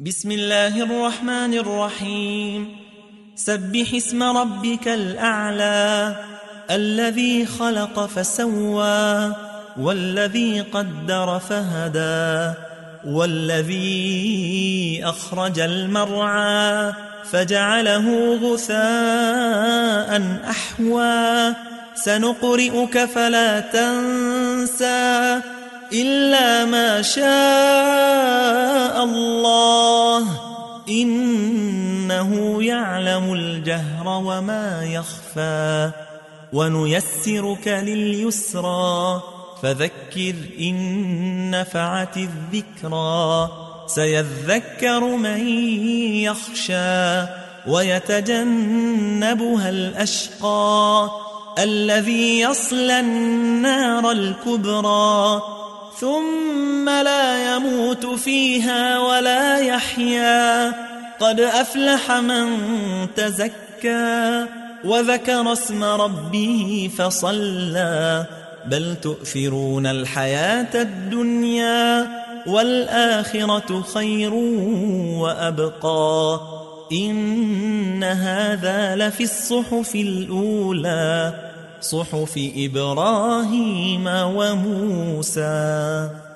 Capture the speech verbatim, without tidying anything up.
بسم الله الرحمن الرحيم. سبح اسم ربك الأعلى الذي خلق فسوى والذي قدر فهدى والذي أخرج المرعى فجعله غثاء أحوى سنقرئك فلا تنسى إلا ما شاء الله إنه يعلم الجهر وما يخفى ونيسرك لليسرى فذكر إن نفعت الذكرى سيذكر من يخشى ويتجنبها الأشقى الذي يصلى النار الكبرى ثم لا يموت فيها ولا يحيا قد أفلح من تزكى وذكر اسم ربه فصلى بل تؤثرون الحياة الدنيا والآخرة خير وأبقى إن هذا لفي الصحف الأولى صحف إبراهيم وموسى.